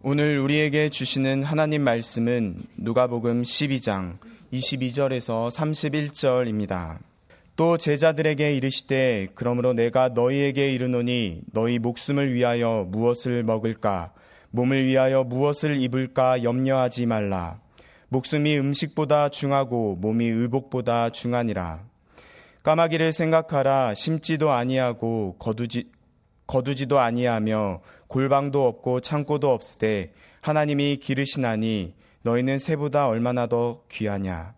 오늘 우리에게 주시는 하나님 말씀은 누가복음 12장 22절에서 31절입니다. 또 제자들에게 이르시되 그러므로 내가 너희에게 이르노니 너희 목숨을 위하여 무엇을 먹을까 몸을 위하여 무엇을 입을까 염려하지 말라. 목숨이 음식보다 중하고 몸이 의복보다 중하니라. 까마귀를 생각하라. 심지도 아니하고 거두지도 아니하며 골방도 없고 창고도 없으되 하나님이 기르시나니 너희는 새보다 얼마나 더 귀하냐.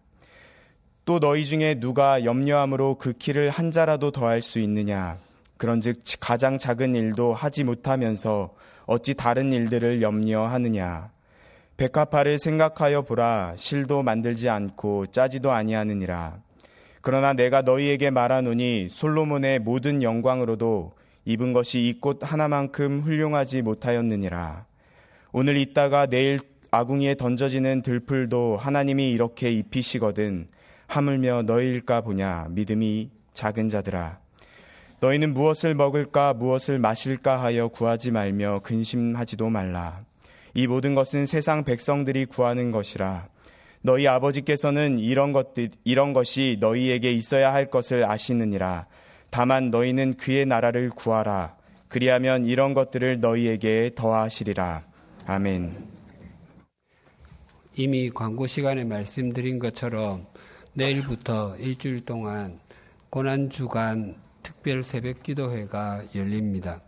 또 너희 중에 누가 염려함으로 그 키를 한 자라도 더할 수 있느냐. 그런즉 가장 작은 일도 하지 못하면서 어찌 다른 일들을 염려하느냐. 백합화를 생각하여 보라. 실도 만들지 않고 짜지도 아니하느니라. 그러나 내가 너희에게 말하노니 솔로몬의 모든 영광으로도 입은 것이 이 꽃 하나만큼 훌륭하지 못하였느니라. 오늘 있다가 내일 아궁이에 던져지는 들풀도 하나님이 이렇게 입히시거든 하물며 너희일까 보냐. 믿음이 작은 자들아. 너희는 무엇을 먹을까 무엇을 마실까 하여 구하지 말며 근심하지도 말라. 이 모든 것은 세상 백성들이 구하는 것이라. 너희 아버지께서는 이런 것이 너희에게 있어야 할 것을 아시느니라. 다만 너희는 그의 나라를 구하라. 그리하면 이런 것들을 너희에게 더하시리라. 아멘. 이미 광고 시간에 말씀드린 것처럼 내일부터 일주일 동안 고난주간 특별 새벽기도회가 열립니다.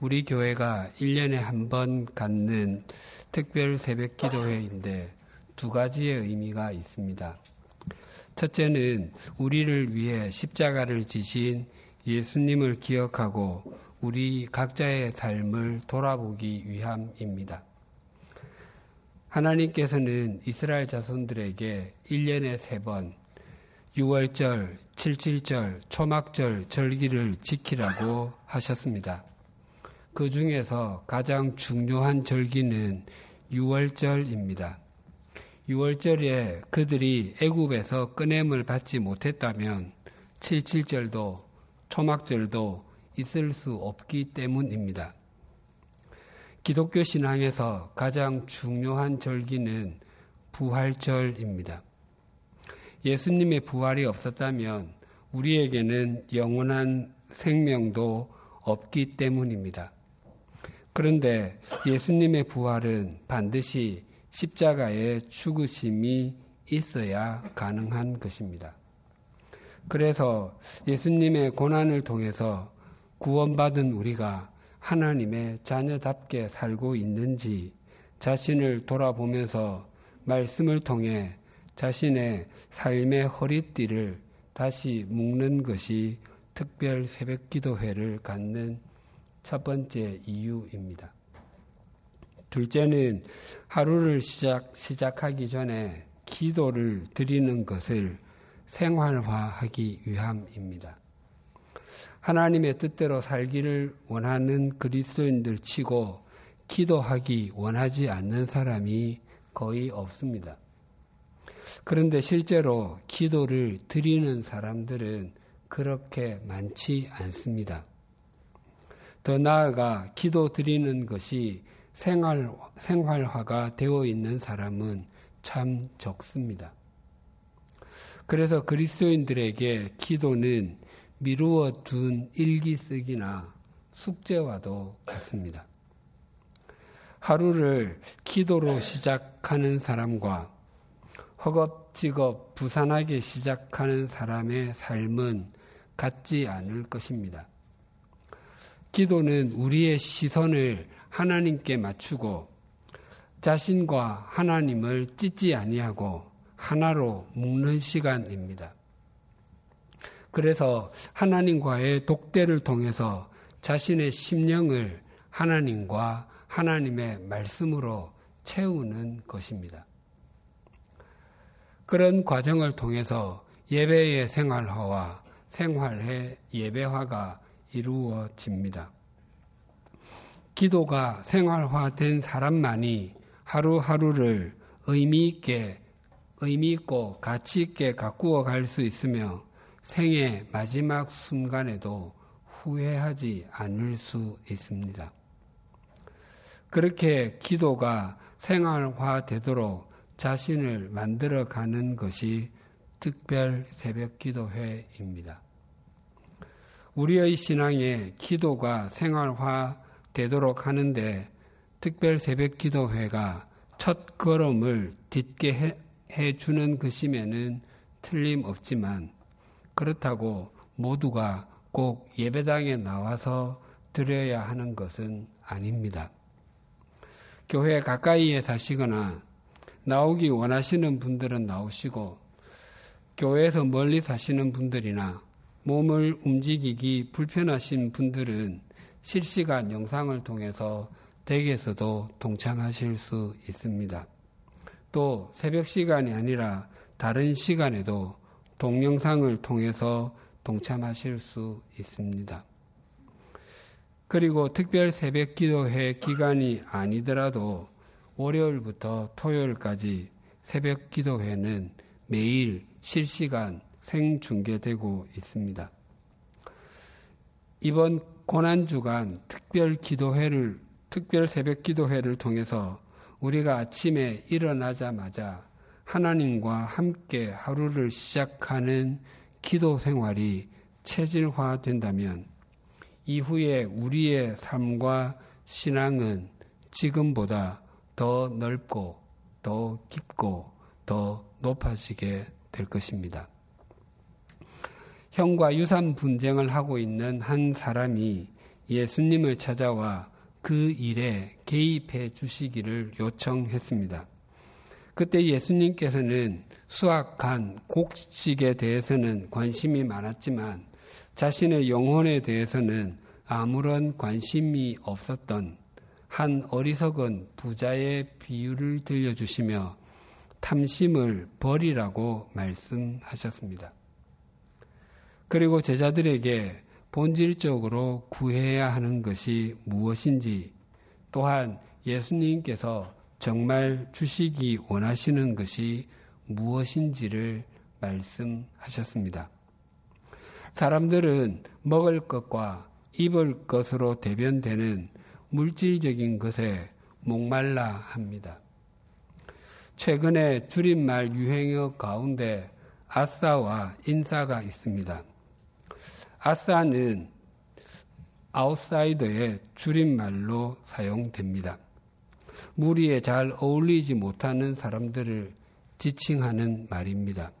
우리 교회가 1년에 한 번 갖는 특별 새벽기도회인데 두 가지의 의미가 있습니다. 첫째는 우리를 위해 십자가를 지신 예수님을 기억하고 우리 각자의 삶을 돌아보기 위함입니다. 하나님께서는 이스라엘 자손들에게 1년에 3번 6월절, 77절, 초막절, 절기를 지키라고 하셨습니다. 그 중에서 가장 중요한 절기는 6월절입니다. 6월절에 그들이 애굽에서 꺼냄을 받지 못했다면 77절도 초막절도 있을 수 없기 때문입니다. 기독교 신앙에서 가장 중요한 절기는 부활절입니다. 예수님의 부활이 없었다면 우리에게는 영원한 생명도 없기 때문입니다. 그런데 예수님의 부활은 반드시 십자가의 죽으심이 있어야 가능한 것입니다. 그래서 예수님의 고난을 통해서 구원받은 우리가 하나님의 자녀답게 살고 있는지 자신을 돌아보면서 말씀을 통해 자신의 삶의 허리띠를 다시 묶는 것이 특별 새벽기도회를 갖는 첫 번째 이유입니다. 둘째는 하루를 시작하기 전에 기도를 드리는 것을 생활화하기 위함입니다. 하나님의 뜻대로 살기를 원하는 그리스도인들 치고 기도하기 원하지 않는 사람이 거의 없습니다. 그런데 실제로 기도를 드리는 사람들은 그렇게 많지 않습니다. 더 나아가 기도 드리는 것이 생활화가 되어 있는 사람은 참 적습니다. 그래서 그리스도인들에게 기도는 미루어 둔 일기 쓰기나 숙제와도 같습니다. 하루를 기도로 시작하는 사람과 허겁지겁 부산하게 시작하는 사람의 삶은 같지 않을 것입니다. 기도는 우리의 시선을 하나님께 맞추고 자신과 하나님을 찢지 아니하고 하나로 묶는 시간입니다. 그래서 하나님과의 독대를 통해서 자신의 심령을 하나님과 하나님의 말씀으로 채우는 것입니다. 그런 과정을 통해서 예배의 생활화와 생활의 예배화가 이루어집니다. 기도가 생활화된 사람만이 하루하루를 의미 있고 가치 있게 가꾸어 갈 수 있으며 생의 마지막 순간에도 후회하지 않을 수 있습니다. 그렇게 기도가 생활화되도록 자신을 만들어가는 것이 특별 새벽 기도회입니다. 우리의 신앙에 기도가 생활화되도록 하는데 특별 새벽 기도회가 첫 걸음을 딛게 해주는 것임에는 틀림없지만 그렇다고 모두가 꼭 예배당에 나와서 드려야 하는 것은 아닙니다. 교회 가까이에 사시거나 나오기 원하시는 분들은 나오시고 교회에서 멀리 사시는 분들이나 몸을 움직이기 불편하신 분들은 실시간 영상을 통해서 댁에서도 동참하실 수 있습니다. 또 새벽 시간이 아니라 다른 시간에도 동영상을 통해서 동참하실 수 있습니다. 그리고 특별 새벽 기도회 기간이 아니더라도 월요일부터 토요일까지 새벽 기도회는 매일 실시간 생중계되고 있습니다. 이번 고난주간 특별 새벽 기도회를 통해서 우리가 아침에 일어나자마자 하나님과 함께 하루를 시작하는 기도 생활이 체질화된다면 이후에 우리의 삶과 신앙은 지금보다 더 넓고 더 깊고 더 높아지게 될 것입니다. 형과 유산 분쟁을 하고 있는 한 사람이 예수님을 찾아와 그 일에 개입해 주시기를 요청했습니다. 그때 예수님께서는 수확한 곡식에 대해서는 관심이 많았지만 자신의 영혼에 대해서는 아무런 관심이 없었던 한 어리석은 부자의 비유를 들려주시며 탐심을 버리라고 말씀하셨습니다. 그리고 제자들에게 본질적으로 구해야 하는 것이 무엇인지 또한 예수님께서 정말 주시기 원하시는 것이 무엇인지를 말씀하셨습니다. 사람들은 먹을 것과 입을 것으로 대변되는 물질적인 것에 목말라 합니다. 최근에 줄임말 유행어 가운데 아싸와 인싸가 있습니다. 아싸는 아웃사이더의 줄임말로 사용됩니다. 무리에 잘 어울리지 못하는 사람들을 지칭하는 말입니다.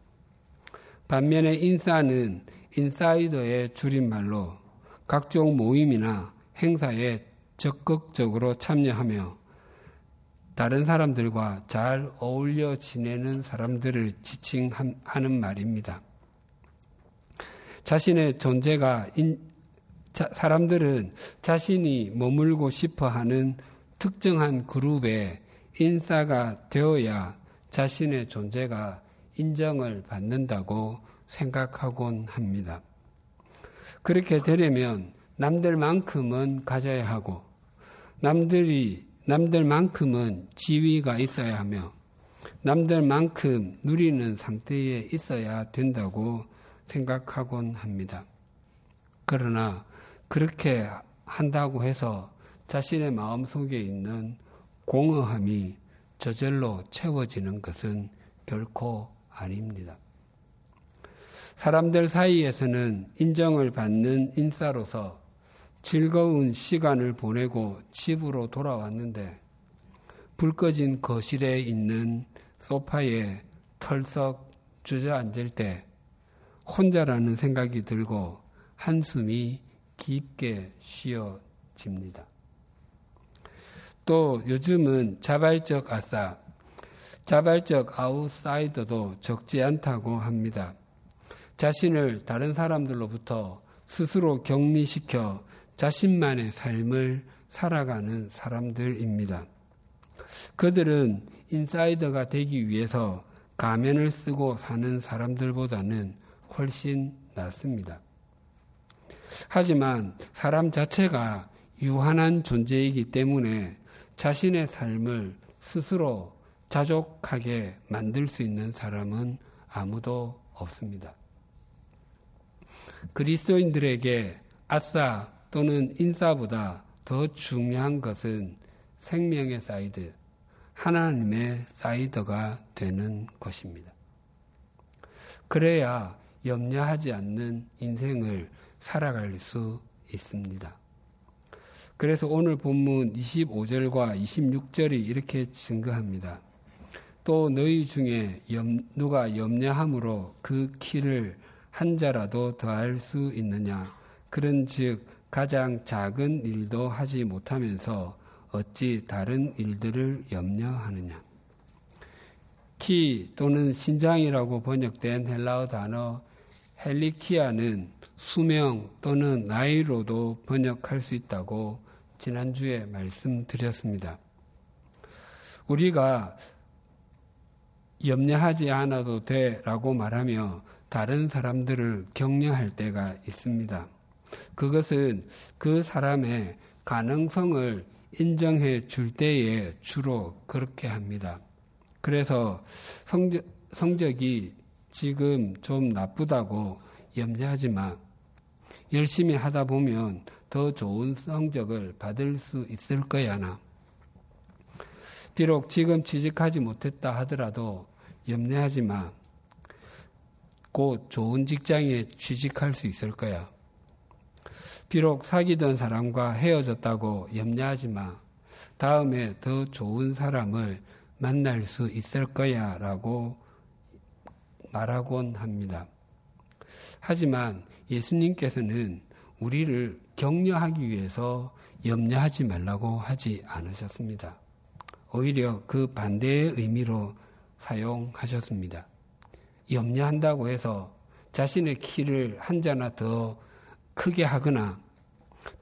반면에 인싸는 인사이더의 줄임말로 각종 모임이나 행사에 적극적으로 참여하며 다른 사람들과 잘 어울려 지내는 사람들을 지칭하는 말입니다. 자신의 존재가 사람들은 자신이 머물고 싶어하는 특정한 그룹의 인싸가 되어야 자신의 존재가 인정을 받는다고 생각하곤 합니다. 그렇게 되려면 남들만큼은 가져야 하고 남들만큼은 지위가 있어야 하며 남들만큼 누리는 상태에 있어야 된다고 생각하곤 합니다. 그러나 그렇게 한다고 해서 자신의 마음속에 있는 공허함이 저절로 채워지는 것은 결코 아닙니다. 사람들 사이에서는 인정을 받는 인싸로서 즐거운 시간을 보내고 집으로 돌아왔는데 불 꺼진 거실에 있는 소파에 털썩 주저앉을 때 혼자라는 생각이 들고 한숨이 깊게 쉬어집니다. 또 요즘은 자발적 아싸, 자발적 아웃사이더도 적지 않다고 합니다. 자신을 다른 사람들로부터 스스로 격리시켜 자신만의 삶을 살아가는 사람들입니다. 그들은 인사이더가 되기 위해서 가면을 쓰고 사는 사람들보다는 훨씬 낫습니다. 하지만 사람 자체가 유한한 존재이기 때문에 자신의 삶을 스스로 자족하게 만들 수 있는 사람은 아무도 없습니다. 그리스도인들에게 아싸 또는 인싸보다 더 중요한 것은 생명의 사이드, 하나님의 사이드가 되는 것입니다. 그래야 염려하지 않는 인생을 살아갈 수 있습니다. 그래서 오늘 본문 25절과 26절이 이렇게 증거합니다. 또 너희 중에 누가 염려함으로 그 키를 한 자라도 더할 수 있느냐? 그런즉 가장 작은 일도 하지 못하면서 어찌 다른 일들을 염려하느냐? 키 또는 신장이라고 번역된 헬라어 단어 헬리키아는 수명 또는 나이로도 번역할 수 있다고 지난주에 말씀드렸습니다. 우리가 염려하지 않아도 돼 라고 말하며 다른 사람들을 격려할 때가 있습니다. 그것은 그 사람의 가능성을 인정해 줄 때에 주로 그렇게 합니다. 그래서 성적이 지금 좀 나쁘다고 염려하지 마. 열심히 하다 보면 더 좋은 성적을 받을 수 있을 거야 나. 비록 지금 취직하지 못했다 하더라도 염려하지 마. 곧 좋은 직장에 취직할 수 있을 거야. 비록 사귀던 사람과 헤어졌다고 염려하지 마. 다음에 더 좋은 사람을 만날 수 있을 거야 라고 말하곤 합니다. 하지만 예수님께서는 우리를 격려하기 위해서 염려하지 말라고 하지 않으셨습니다. 오히려 그 반대의 의미로 사용하셨습니다. 염려한다고 해서 자신의 키를 한 자나 더 크게 하거나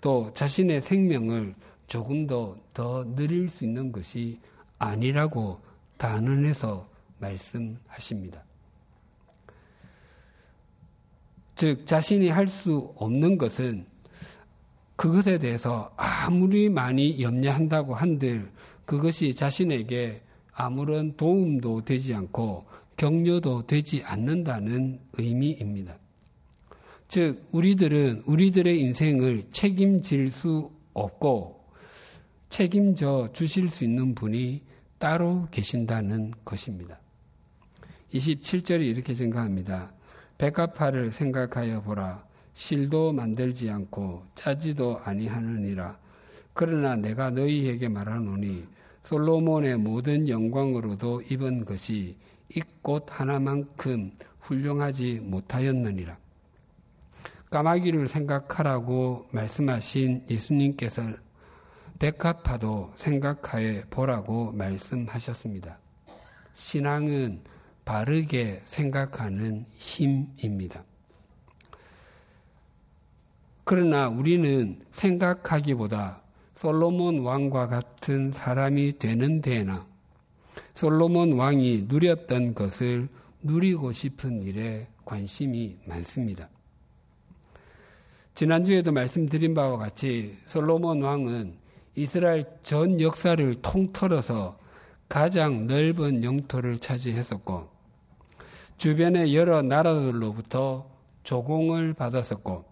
또 자신의 생명을 조금 더 늘릴 수 있는 것이 아니라고 단언해서 말씀하십니다. 즉 자신이 할 수 없는 것은 그것에 대해서 아무리 많이 염려한다고 한들 그것이 자신에게 아무런 도움도 되지 않고 격려도 되지 않는다는 의미입니다. 즉 우리들은 우리들의 인생을 책임질 수 없고 책임져 주실 수 있는 분이 따로 계신다는 것입니다. 27절이 이렇게 증거합니다. 백합화를 생각하여 보라. 실도 만들지 않고 짜지도 아니하느니라. 그러나 내가 너희에게 말하노니 솔로몬의 모든 영광으로도 입은 것이 이 꽃 하나만큼 훌륭하지 못하였느니라. 까마귀를 생각하라고 말씀하신 예수님께서 백합화도 생각하여 보라고 말씀하셨습니다. 신앙은 바르게 생각하는 힘입니다. 그러나 우리는 생각하기보다 솔로몬 왕과 같은 사람이 되는 데나 솔로몬 왕이 누렸던 것을 누리고 싶은 일에 관심이 많습니다. 지난주에도 말씀드린 바와 같이 솔로몬 왕은 이스라엘 전 역사를 통틀어서 가장 넓은 영토를 차지했었고 주변의 여러 나라들로부터 조공을 받았었고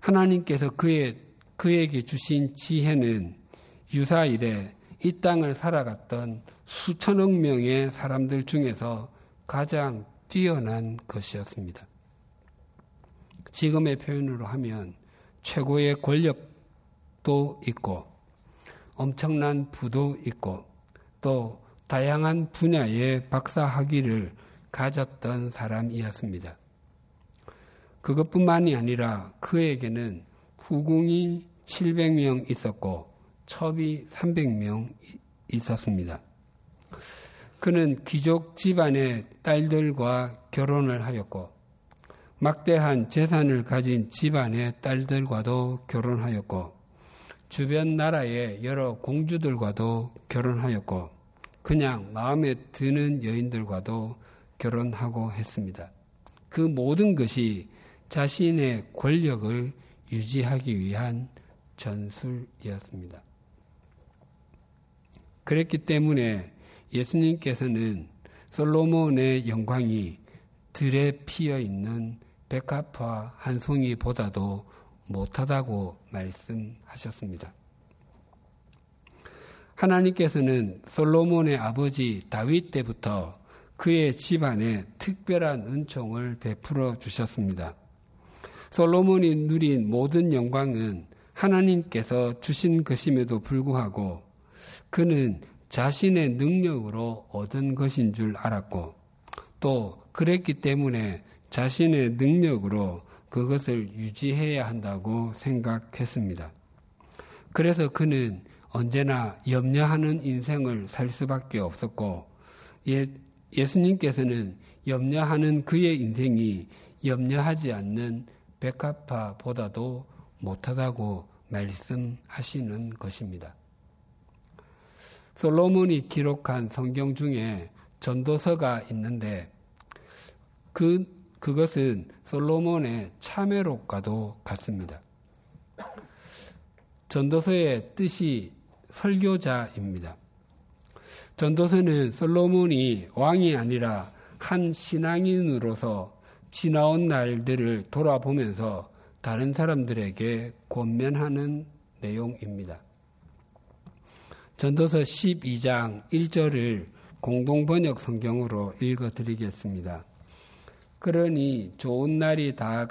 하나님께서 그에게 주신 지혜는 유사일에 이 땅을 살아갔던 수천억 명의 사람들 중에서 가장 뛰어난 것이었습니다. 지금의 표현으로 하면 최고의 권력도 있고 엄청난 부도 있고 또 다양한 분야의 박사학위를 가졌던 사람이었습니다. 그것뿐만이 아니라 그에게는 후궁이 700명 있었고 첩이 300명 있었습니다. 그는 귀족 집안의 딸들과 결혼을 하였고 막대한 재산을 가진 집안의 딸들과도 결혼하였고 주변 나라의 여러 공주들과도 결혼하였고 그냥 마음에 드는 여인들과도 결혼하고 했습니다. 그 모든 것이 자신의 권력을 유지하기 위한 전술이었습니다. 그랬기 때문에 예수님께서는 솔로몬의 영광이 들에 피어있는 백합화 한 송이보다도 못하다고 말씀하셨습니다. 하나님께서는 솔로몬의 아버지 다윗 때부터 그의 집안에 특별한 은총을 베풀어 주셨습니다. 솔로몬이 누린 모든 영광은 하나님께서 주신 것임에도 불구하고 그는 자신의 능력으로 얻은 것인 줄 알았고 또 그랬기 때문에 자신의 능력으로 그것을 유지해야 한다고 생각했습니다. 그래서 그는 언제나 염려하는 인생을 살 수밖에 없었고 예수님께서는 염려하는 그의 인생이 염려하지 않는 백합화보다도 못하다고 말씀하시는 것입니다. 솔로몬이 기록한 성경 중에 전도서가 있는데 그것은 솔로몬의 참회록과도 같습니다. 전도서의 뜻이 설교자입니다. 전도서는 솔로몬이 왕이 아니라 한 신앙인으로서 지나온 날들을 돌아보면서 다른 사람들에게 권면하는 내용입니다. 전도서 12장 1절을 공동번역 성경으로 읽어드리겠습니다. 그러니 좋은 날이 다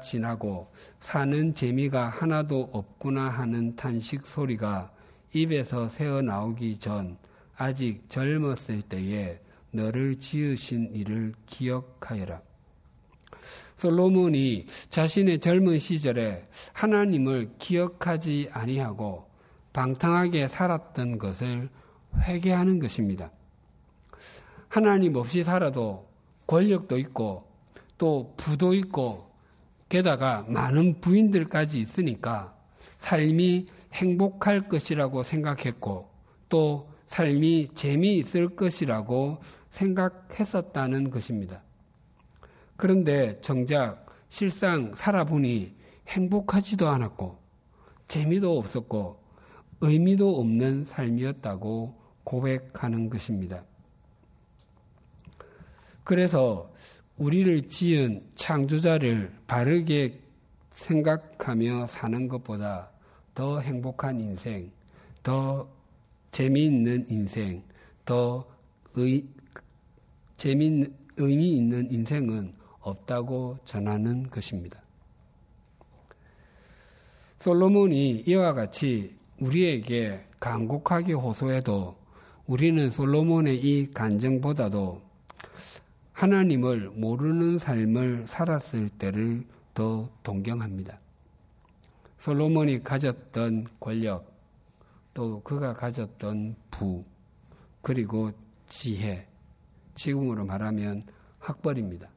지나고 사는 재미가 하나도 없구나 하는 탄식 소리가 입에서 새어나오기 전 아직 젊었을 때에 너를 지으신 이를 기억하여라. 솔로몬이 자신의 젊은 시절에 하나님을 기억하지 아니하고 방탕하게 살았던 것을 회개하는 것입니다. 하나님 없이 살아도 권력도 있고 또 부도 있고 게다가 많은 부인들까지 있으니까 삶이 행복할 것이라고 생각했고 또 삶이 재미있을 것이라고 생각했었다는 것입니다. 그런데 정작 실상 살아보니 행복하지도 않았고 재미도 없었고 의미도 없는 삶이었다고 고백하는 것입니다. 그래서 우리를 지은 창조자를 바르게 생각하며 사는 것보다 더 행복한 인생, 더 재미있는 인생, 더 의미 있는 인생은 없다고 전하는 것입니다. 솔로몬이 이와 같이 우리에게 간곡하게 호소해도 우리는 솔로몬의 이 간증보다도 하나님을 모르는 삶을 살았을 때를 더 동경합니다. 솔로몬이 가졌던 권력, 또 그가 가졌던 부, 그리고 지혜, 지금으로 말하면 학벌입니다.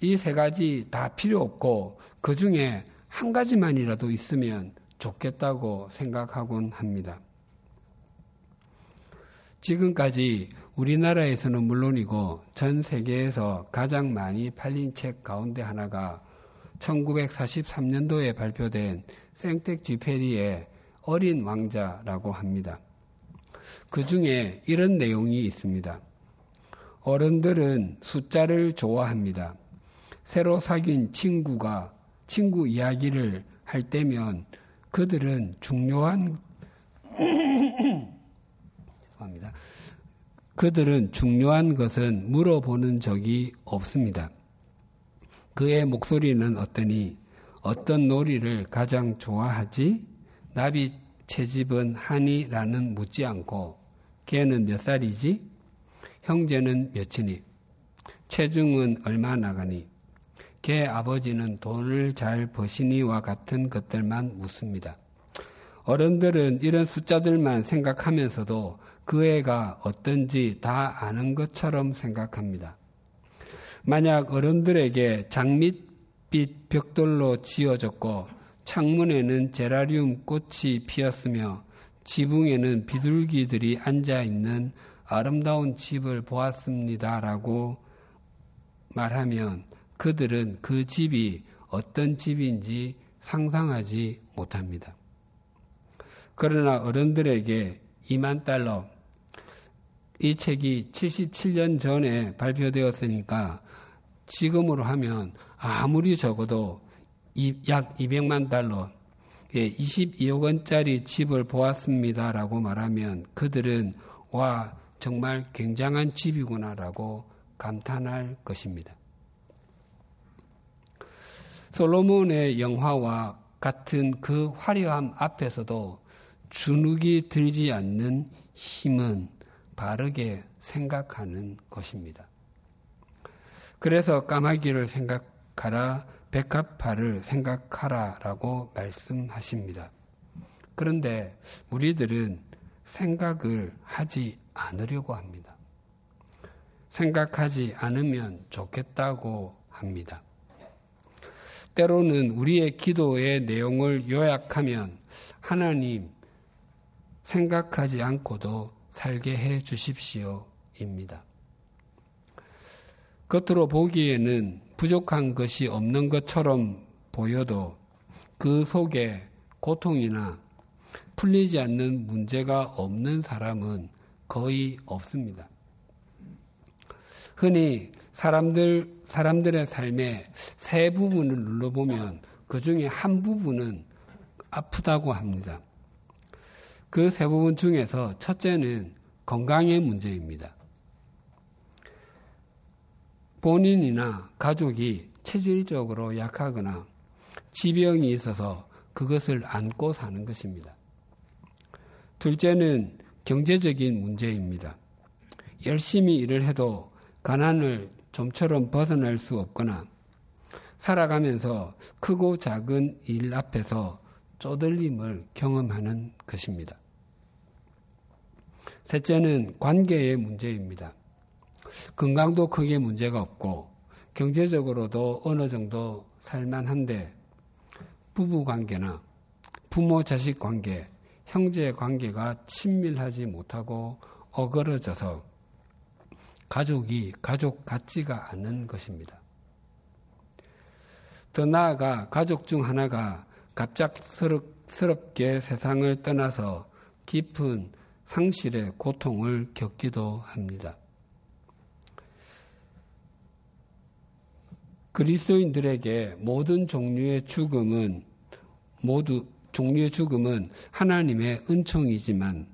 이 세 가지 다 필요 없고 그 중에 한 가지만이라도 있으면 좋겠다고 생각하곤 합니다. 지금까지 우리나라에서는 물론이고 전 세계에서 가장 많이 팔린 책 가운데 하나가 1943년도에 발표된 생텍 쥐페리의 어린 왕자라고 합니다. 그 중에 이런 내용이 있습니다. 어른들은 숫자를 좋아합니다. 새로 사귄 친구 이야기를 할 때면 그들은 중요한 것은 물어보는 적이 없습니다. 그의 목소리는 어떠니? 어떤 놀이를 가장 좋아하지? 나비 채집은 하니? 라는 묻지 않고 걔는 몇 살이지? 형제는 몇이니? 체중은 얼마 나가니? 걔 아버지는 돈을 잘 버시니와 같은 것들만 묻습니다. 어른들은 이런 숫자들만 생각하면서도 그 애가 어떤지 다 아는 것처럼 생각합니다. 만약 어른들에게 장밋빛 벽돌로 지어졌고 창문에는 제라리움 꽃이 피었으며 지붕에는 비둘기들이 앉아있는 아름다운 집을 보았습니다라고 말하면 그들은 그 집이 어떤 집인지 상상하지 못합니다. 그러나 어른들에게 2만 달러, 이 책이 77년 전에 발표되었으니까 지금으로 하면 아무리 적어도 약 200만 달러, 22억 원짜리 집을 보았습니다라고 말하면 그들은 와 정말 굉장한 집이구나라고 감탄할 것입니다. 솔로몬의 영화와 같은 그 화려함 앞에서도 주눅이 들지 않는 힘은 바르게 생각하는 것입니다. 그래서 까마귀를 생각하라, 백합화를 생각하라라고 말씀하십니다. 그런데 우리들은 생각을 하지 않으려고 합니다. 생각하지 않으면 좋겠다고 합니다. 때로는 우리의 기도의 내용을 요약하면 하나님 생각하지 않고도 살게 해 주십시오입니다. 겉으로 보기에는 부족한 것이 없는 것처럼 보여도 그 속에 고통이나 풀리지 않는 문제가 없는 사람은 거의 없습니다. 흔히 사람들의 삶의 세 부분을 눌러보면 그 중에 한 부분은 아프다고 합니다. 그 세 부분 중에서 첫째는 건강의 문제입니다. 본인이나 가족이 체질적으로 약하거나 지병이 있어서 그것을 안고 사는 것입니다. 둘째는 경제적인 문제입니다. 열심히 일을 해도 가난을 좀처럼 벗어날 수 없거나 살아가면서 크고 작은 일 앞에서 쪼들림을 경험하는 것입니다. 셋째는 관계의 문제입니다. 건강도 크게 문제가 없고 경제적으로도 어느 정도 살만한데 부부관계나 부모-자식관계, 형제관계가 친밀하지 못하고 어그러져서 가족이 가족 같지가 않은 것입니다. 더 나아가 가족 중 하나가 갑작스럽게 세상을 떠나서 깊은 상실의 고통을 겪기도 합니다. 그리스도인들에게 모든 종류의 죽음은 하나님의 은총이지만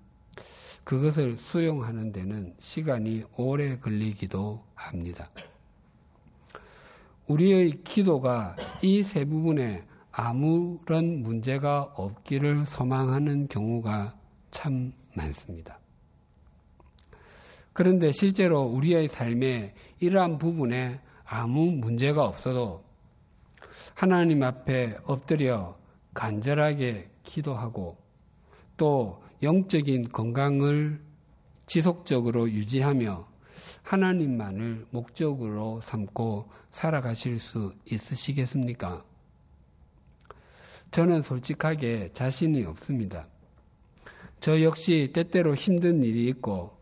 그것을 수용하는 데는 시간이 오래 걸리기도 합니다. 우리의 기도가 이 세 부분에 아무런 문제가 없기를 소망하는 경우가 참 많습니다. 그런데 실제로 우리의 삶의 이러한 부분에 아무 문제가 없어도 하나님 앞에 엎드려 간절하게 기도하고 또 영적인 건강을 지속적으로 유지하며 하나님만을 목적으로 삼고 살아가실 수 있으시겠습니까? 저는 솔직하게 자신이 없습니다. 저 역시 때때로 힘든 일이 있고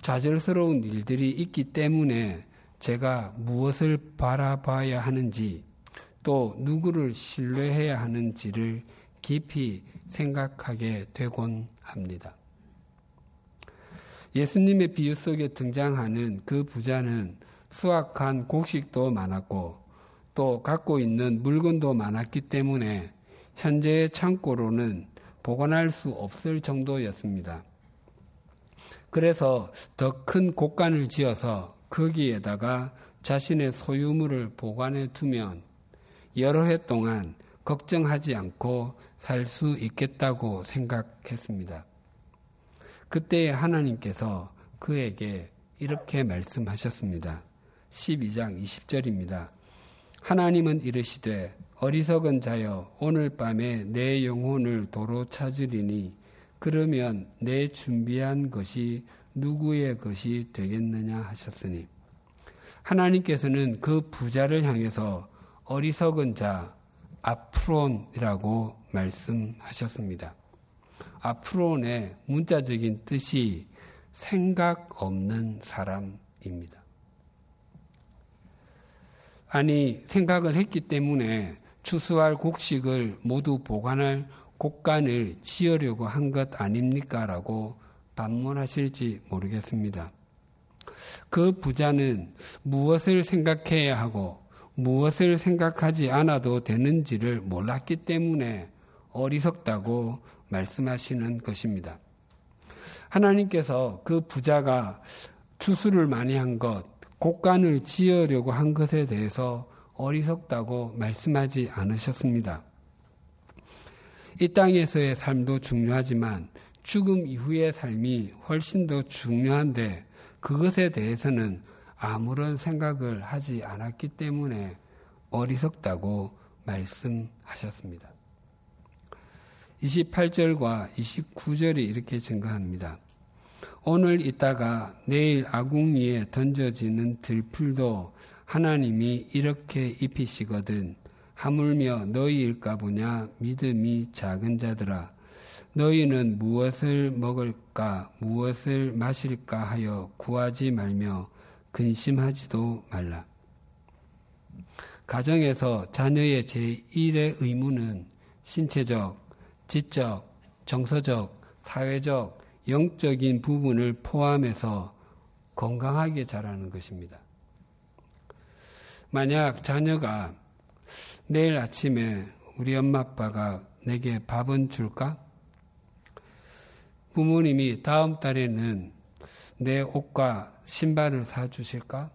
좌절스러운 일들이 있기 때문에 제가 무엇을 바라봐야 하는지 또 누구를 신뢰해야 하는지를 깊이 생각하게 되곤 합니다. 예수님의 비유 속에 등장하는 그 부자는 수확한 곡식도 많았고 또 갖고 있는 물건도 많았기 때문에 현재의 창고로는 보관할 수 없을 정도였습니다. 그래서 더 큰 곡간을 지어서 거기에다가 자신의 소유물을 보관해 두면 여러 해 동안 걱정하지 않고 살 수 있겠다고 생각했습니다. 그때 하나님께서 그에게 이렇게 말씀하셨습니다. 12장 20절입니다. 하나님은 이르시되 어리석은 자여 오늘 밤에 내 영혼을 도로 찾으리니 그러면 내 준비한 것이 누구의 것이 되겠느냐 하셨으니 하나님께서는 그 부자를 향해서 어리석은 자 아프론이라고 말씀하셨습니다. 아프론의 문자적인 뜻이 생각 없는 사람입니다. 아니 생각을 했기 때문에 추수할 곡식을 모두 보관할 곡간을 지으려고 한 것 아닙니까? 라고 반문하실지 모르겠습니다. 그 부자는 무엇을 생각해야 하고 무엇을 생각하지 않아도 되는지를 몰랐기 때문에 어리석다고 말씀하시는 것입니다. 하나님께서 그 부자가 추수를 많이 한 것, 곡간을 지으려고 한 것에 대해서 어리석다고 말씀하지 않으셨습니다. 이 땅에서의 삶도 중요하지만 죽음 이후의 삶이 훨씬 더 중요한데 그것에 대해서는 아무런 생각을 하지 않았기 때문에 어리석다고 말씀하셨습니다. 28절과 29절이 이렇게 증거합니다. 오늘 있다가 내일 아궁이에 던져지는 들풀도 하나님이 이렇게 입히시거든 하물며 너희일까 보냐 믿음이 작은 자들아 너희는 무엇을 먹을까 무엇을 마실까 하여 구하지 말며 근심하지도 말라. 가정에서 자녀의 제1의 의무는 신체적, 지적, 정서적, 사회적, 영적인 부분을 포함해서 건강하게 자라는 것입니다. 만약 자녀가 내일 아침에 우리 엄마 아빠가 내게 밥은 줄까? 부모님이 다음 달에는 내 옷과 신발을 사주실까?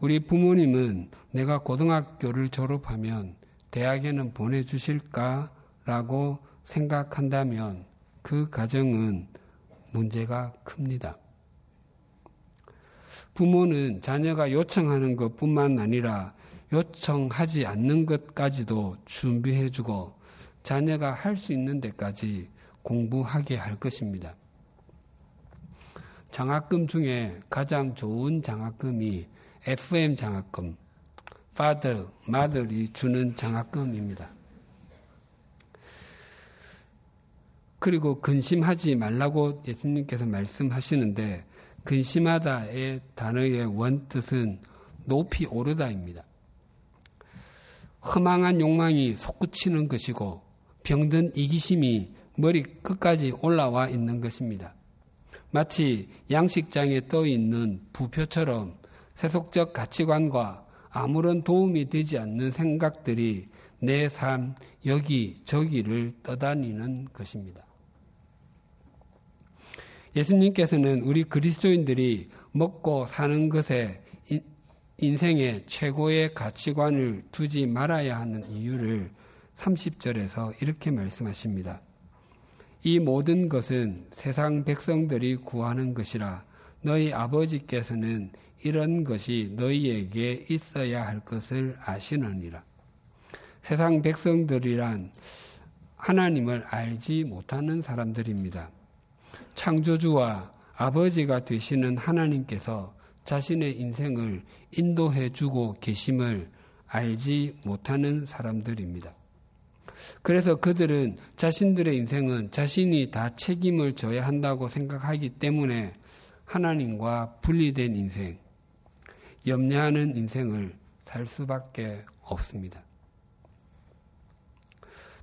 우리 부모님은 내가 고등학교를 졸업하면 대학에는 보내주실까? 라고 생각한다면 그 가정은 문제가 큽니다. 부모는 자녀가 요청하는 것뿐만 아니라 요청하지 않는 것까지도 준비해주고 자녀가 할 수 있는 데까지 공부하게 할 것입니다. 장학금 중에 가장 좋은 장학금이 FM 장학금, Father, Mother이 주는 장학금입니다. 그리고 근심하지 말라고 예수님께서 말씀하시는데 근심하다의 단어의 원뜻은 높이 오르다입니다. 허망한 욕망이 솟구치는 것이고 병든 이기심이 머리 끝까지 올라와 있는 것입니다. 마치 양식장에 떠있는 부표처럼 세속적 가치관과 아무런 도움이 되지 않는 생각들이 내 삶 여기 저기를 떠다니는 것입니다. 예수님께서는 우리 그리스도인들이 먹고 사는 것에 인생의 최고의 가치관을 두지 말아야 하는 이유를 30절에서 이렇게 말씀하십니다. 이 모든 것은 세상 백성들이 구하는 것이라 너희 아버지께서는 이런 것이 너희에게 있어야 할 것을 아시느니라. 세상 백성들이란 하나님을 알지 못하는 사람들입니다. 창조주와 아버지가 되시는 하나님께서 자신의 인생을 인도해주고 계심을 알지 못하는 사람들입니다. 그래서 그들은 자신들의 인생은 자신이 다 책임을 져야 한다고 생각하기 때문에 하나님과 분리된 인생, 염려하는 인생을 살 수밖에 없습니다.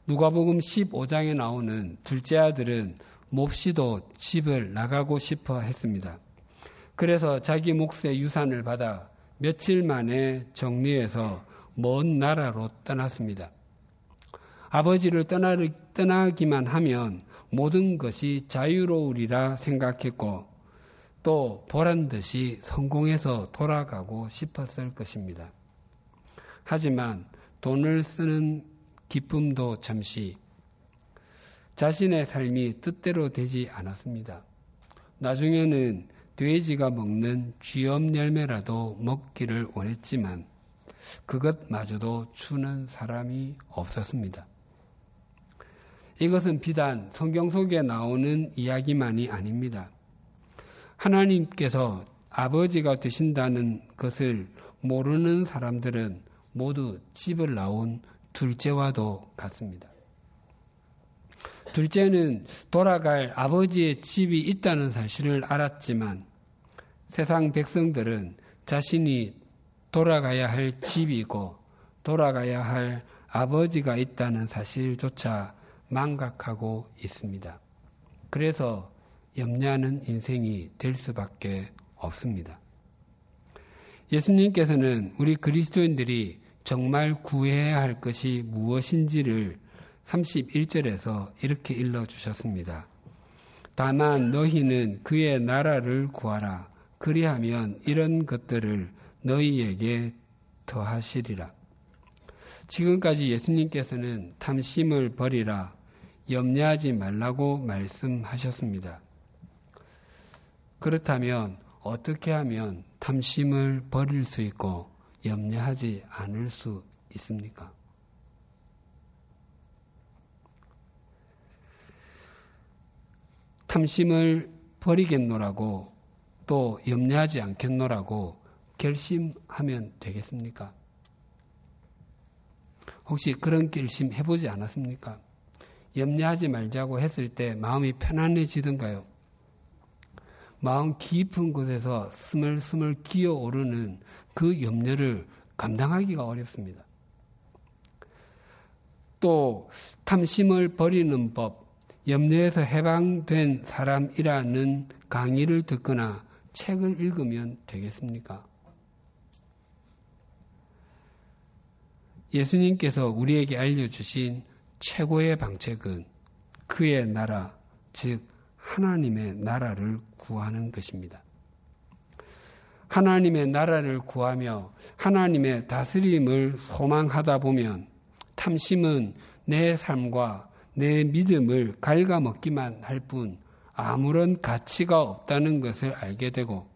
누가복음 15장에 나오는 둘째 아들은 몹시도 집을 나가고 싶어 했습니다. 그래서 자기 몫의 유산을 받아 며칠 만에 정리해서 먼 나라로 떠났습니다. 아버지를 떠나기만 하면 모든 것이 자유로우리라 생각했고 또 보란듯이 성공해서 돌아가고 싶었을 것입니다. 하지만 돈을 쓰는 기쁨도 잠시 자신의 삶이 뜻대로 되지 않았습니다. 나중에는 돼지가 먹는 쥐엄 열매라도 먹기를 원했지만 그것마저도 주는 사람이 없었습니다. 이것은 비단 성경 속에 나오는 이야기만이 아닙니다. 하나님께서 아버지가 되신다는 것을 모르는 사람들은 모두 집을 나온 둘째와도 같습니다. 둘째는 돌아갈 아버지의 집이 있다는 사실을 알았지만 세상 백성들은 자신이 돌아가야 할 집이고 돌아가야 할 아버지가 있다는 사실조차 망각하고 있습니다. 그래서 염려하는 인생이 될 수밖에 없습니다. 예수님께서는 우리 그리스도인들이 정말 구해야 할 것이 무엇인지를 31절에서 이렇게 일러주셨습니다. 다만 너희는 그의 나라를 구하라. 그리하면 이런 것들을 너희에게 더하시리라. 지금까지 예수님께서는 탐심을 버리라, 염려하지 말라고 말씀하셨습니다. 그렇다면 어떻게 하면 탐심을 버릴 수 있고 염려하지 않을 수 있습니까? 탐심을 버리겠노라고 또 염려하지 않겠노라고 결심하면 되겠습니까? 혹시 그런 결심 해보지 않았습니까? 염려하지 말자고 했을 때 마음이 편안해지던가요? 마음 깊은 곳에서 스멀스멀 기어오르는 그 염려를 감당하기가 어렵습니다. 또 탐심을 버리는 법, 염려에서 해방된 사람이라는 강의를 듣거나 책을 읽으면 되겠습니까? 예수님께서 우리에게 알려주신 최고의 방책은 그의 나라, 즉 하나님의 나라를 구하는 것입니다. 하나님의 나라를 구하며 하나님의 다스림을 소망하다 보면 탐심은 내 삶과 내 믿음을 갉아먹기만 할 뿐 아무런 가치가 없다는 것을 알게 되고,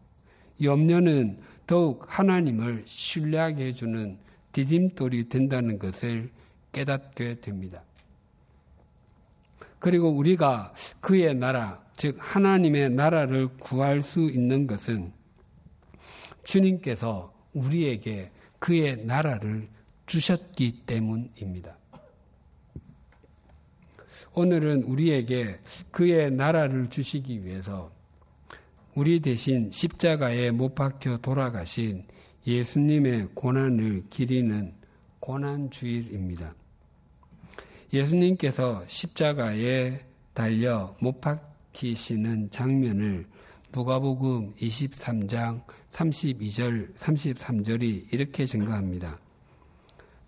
염려는 더욱 하나님을 신뢰하게 해주는 디딤돌이 된다는 것을 깨닫게 됩니다. 그리고 우리가 그의 나라, 즉 하나님의 나라를 구할 수 있는 것은 주님께서 우리에게 그의 나라를 주셨기 때문입니다. 오늘은 우리에게 그의 나라를 주시기 위해서 우리 대신 십자가에 못 박혀 돌아가신 예수님의 고난을 기리는 고난주일입니다. 예수님께서 십자가에 달려 못 박히시는 장면을 누가복음 23장 32절, 33절이 이렇게 증거합니다.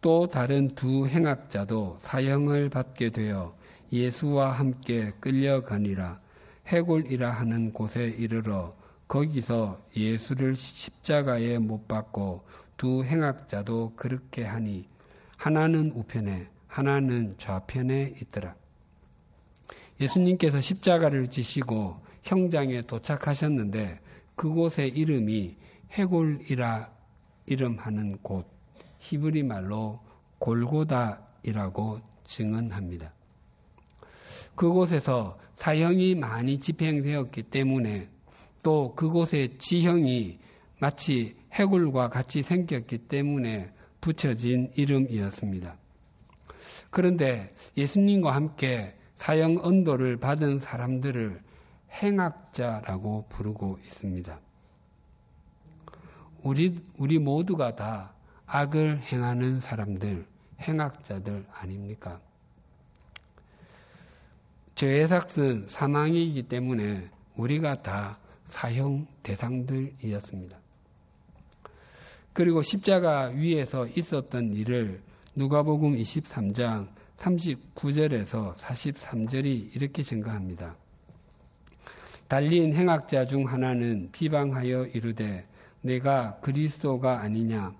또 다른 두 행악자도 사형을 받게 되어 예수와 함께 끌려가니라. 해골이라 하는 곳에 이르러 거기서 예수를 십자가에 못 박고 두 행악자도 그렇게 하니 하나는 우편에 하나는 좌편에 있더라. 예수님께서 십자가를 지시고 형장에 도착하셨는데 그곳의 이름이 해골이라 이름하는 곳, 히브리 말로 골고다이라고 증언합니다. 그곳에서 사형이 많이 집행되었기 때문에 또 그곳의 지형이 마치 해골과 같이 생겼기 때문에 붙여진 이름이었습니다. 그런데 예수님과 함께 사형 언도를 받은 사람들을 행악자라고 부르고 있습니다. 우리 모두가 다 악을 행하는 사람들, 행악자들 아닙니까? 죄의 삭은 사망이기 때문에 우리가 다 사형 대상들이었습니다. 그리고 십자가 위에서 있었던 일을 누가복음 23장 39절에서 43절이 이렇게 증거합니다. 달린 행악자 중 하나는 비방하여 이르되 내가 그리스도가 아니냐,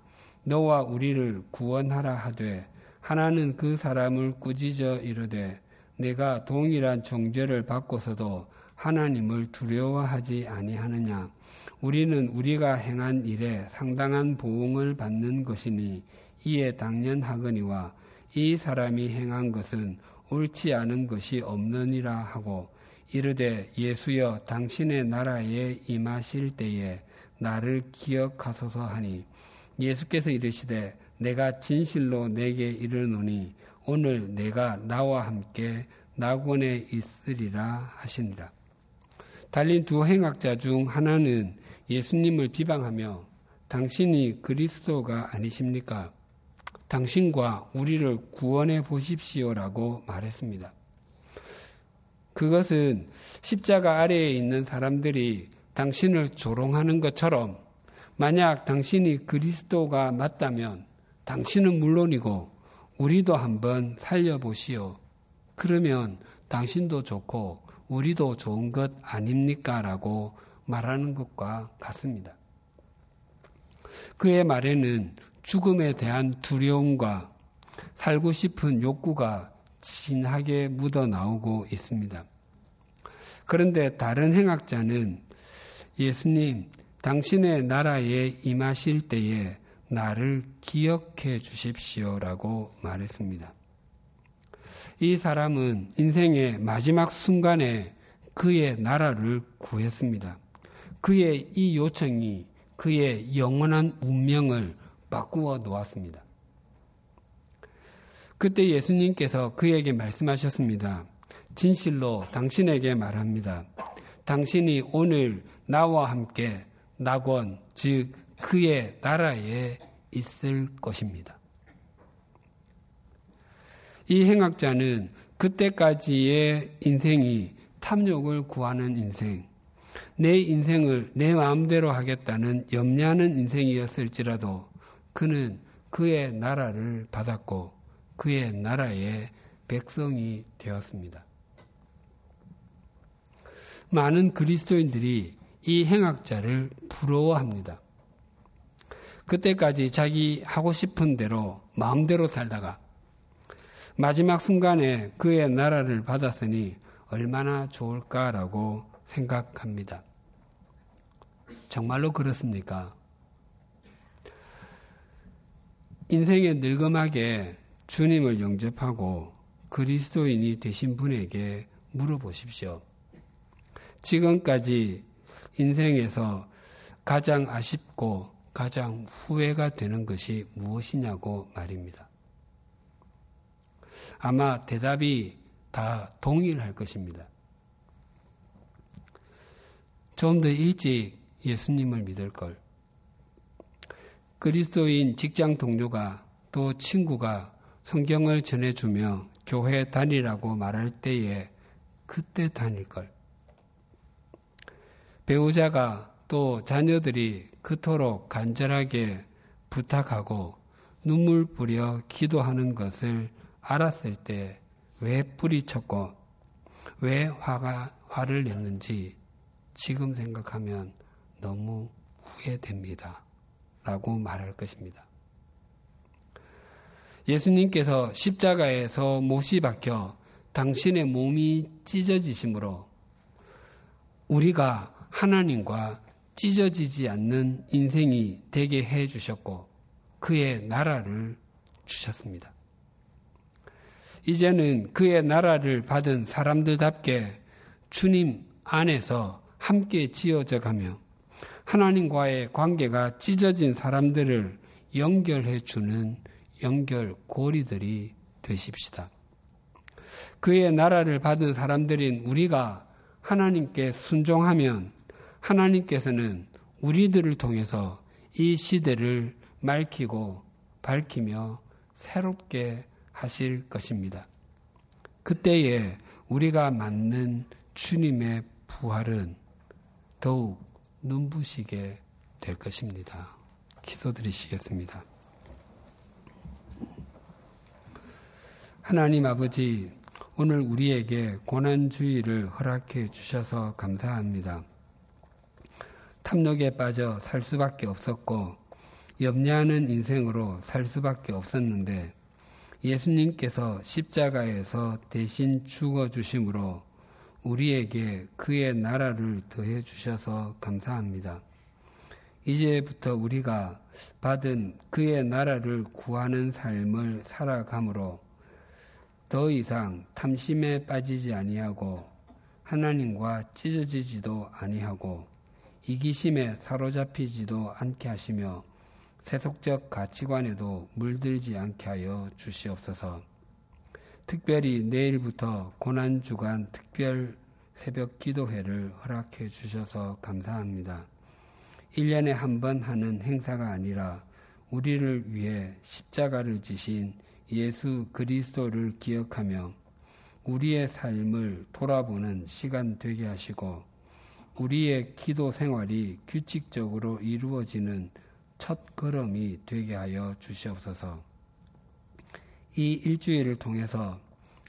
너와 우리를 구원하라 하되, 하나는 그 사람을 꾸짖어 이르되 내가 동일한 정죄를 받고서도 하나님을 두려워하지 아니하느냐, 우리는 우리가 행한 일에 상당한 보응을 받는 것이니 이에 당연하거니와 이 사람이 행한 것은 옳지 않은 것이 없느니라 하고 이르되 예수여 당신의 나라에 임하실 때에 나를 기억하소서 하니, 예수께서 이르시되 내가 진실로 내게 이르노니 오늘 내가 나와 함께 낙원에 있으리라 하시니라. 달린 두 행악자 중 하나는 예수님을 비방하며 당신이 그리스도가 아니십니까? 당신과 우리를 구원해 보십시오라고 말했습니다. 그것은 십자가 아래에 있는 사람들이 당신을 조롱하는 것처럼 만약 당신이 그리스도가 맞다면 당신은 물론이고 우리도 한번 살려보시오 그러면 당신도 좋고 우리도 좋은 것 아닙니까? 라고 말하는 것과 같습니다. 그의 말에는 죽음에 대한 두려움과 살고 싶은 욕구가 진하게 묻어나오고 있습니다. 그런데 다른 행악자는 예수님, 당신의 나라에 임하실 때에 나를 기억해 주십시오라고 말했습니다. 이 사람은 인생의 마지막 순간에 그의 나라를 구했습니다. 그의 이 요청이 그의 영원한 운명을 바꾸어 놓았습니다. 그때 예수님께서 그에게 말씀하셨습니다. 진실로 당신에게 말합니다. 당신이 오늘 나와 함께 낙원, 즉 그의 나라에 있을 것입니다. 이 행악자는 그때까지의 인생이 탐욕을 구하는 인생, 내 인생을 내 마음대로 하겠다는 염려하는 인생이었을지라도 그는 그의 나라를 받았고 그의 나라의 백성이 되었습니다. 많은 그리스도인들이 이 행악자를 부러워합니다. 그때까지 자기 하고 싶은 대로 마음대로 살다가 마지막 순간에 그의 나라를 받았으니 얼마나 좋을까라고 생각합니다. 정말로 그렇습니까? 인생의 늙음하게 주님을 영접하고 그리스도인이 되신 분에게 물어보십시오. 지금까지 인생에서 가장 아쉽고 가장 후회가 되는 것이 무엇이냐고 말입니다. 아마 대답이 다 동일할 것입니다. 좀 더 일찍 예수님을 믿을 걸. 그리스도인 직장 동료가 또 친구가 성경을 전해주며 교회 다니라고 말할 때에 그때 다닐 걸. 배우자가 또 자녀들이 그토록 간절하게 부탁하고 눈물 뿌려 기도하는 것을 알았을 때 왜 뿌리쳤고 왜 화를 냈는지 지금 생각하면 너무 후회됩니다. 라고 말할 것입니다. 예수님께서 십자가에서 못이 박혀 당신의 몸이 찢어지심으로 우리가 하나님과 찢어지지 않는 인생이 되게 해 주셨고 그의 나라를 주셨습니다. 이제는 그의 나라를 받은 사람들답게 주님 안에서 함께 지어져 가며 하나님과의 관계가 찢어진 사람들을 연결해 주는 연결고리들이 되십시다. 그의 나라를 받은 사람들인 우리가 하나님께 순종하면 하나님께서는 우리들을 통해서 이 시대를 맑히고 밝히며 새롭게 하실 것입니다. 그때에 우리가 맞는 주님의 부활은 더욱 눈부시게 될 것입니다. 기도드리시겠습니다. 하나님 아버지, 오늘 우리에게 고난주의를 허락해 주셔서 감사합니다. 탐욕에 빠져 살 수밖에 없었고 염려하는 인생으로 살 수밖에 없었는데 예수님께서 십자가에서 대신 죽어주심으로 우리에게 그의 나라를 더해 주셔서 감사합니다. 이제부터 우리가 받은 그의 나라를 구하는 삶을 살아가므로 더 이상 탐심에 빠지지 아니하고 하나님과 찢어지지도 아니하고 이기심에 사로잡히지도 않게 하시며 세속적 가치관에도 물들지 않게 하여 주시옵소서. 특별히 내일부터 고난주간 특별 새벽 기도회를 허락해 주셔서 감사합니다. 1년에 한 번 하는 행사가 아니라 우리를 위해 십자가를 지신 예수 그리스도를 기억하며 우리의 삶을 돌아보는 시간 되게 하시고 우리의 기도 생활이 규칙적으로 이루어지는 첫 걸음이 되게 하여 주시옵소서. 이 일주일을 통해서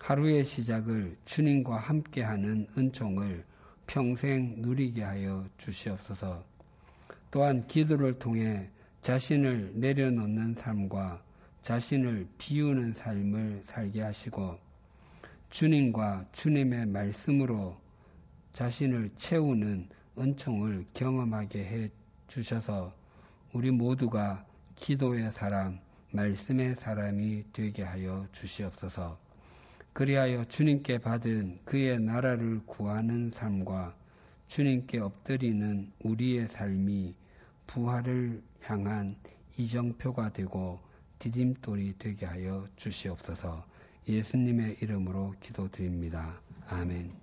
하루의 시작을 주님과 함께하는 은총을 평생 누리게 하여 주시옵소서. 또한 기도를 통해 자신을 내려놓는 삶과 자신을 비우는 삶을 살게 하시고 주님과 주님의 말씀으로 자신을 채우는 은총을 경험하게 해 주셔서 우리 모두가 기도의 사람, 말씀의 사람이 되게 하여 주시옵소서. 그리하여 주님께 받은 그의 나라를 구하는 삶과 주님께 엎드리는 우리의 삶이 부활을 향한 이정표가 되고 디딤돌이 되게 하여 주시옵소서. 예수님의 이름으로 기도드립니다. 아멘.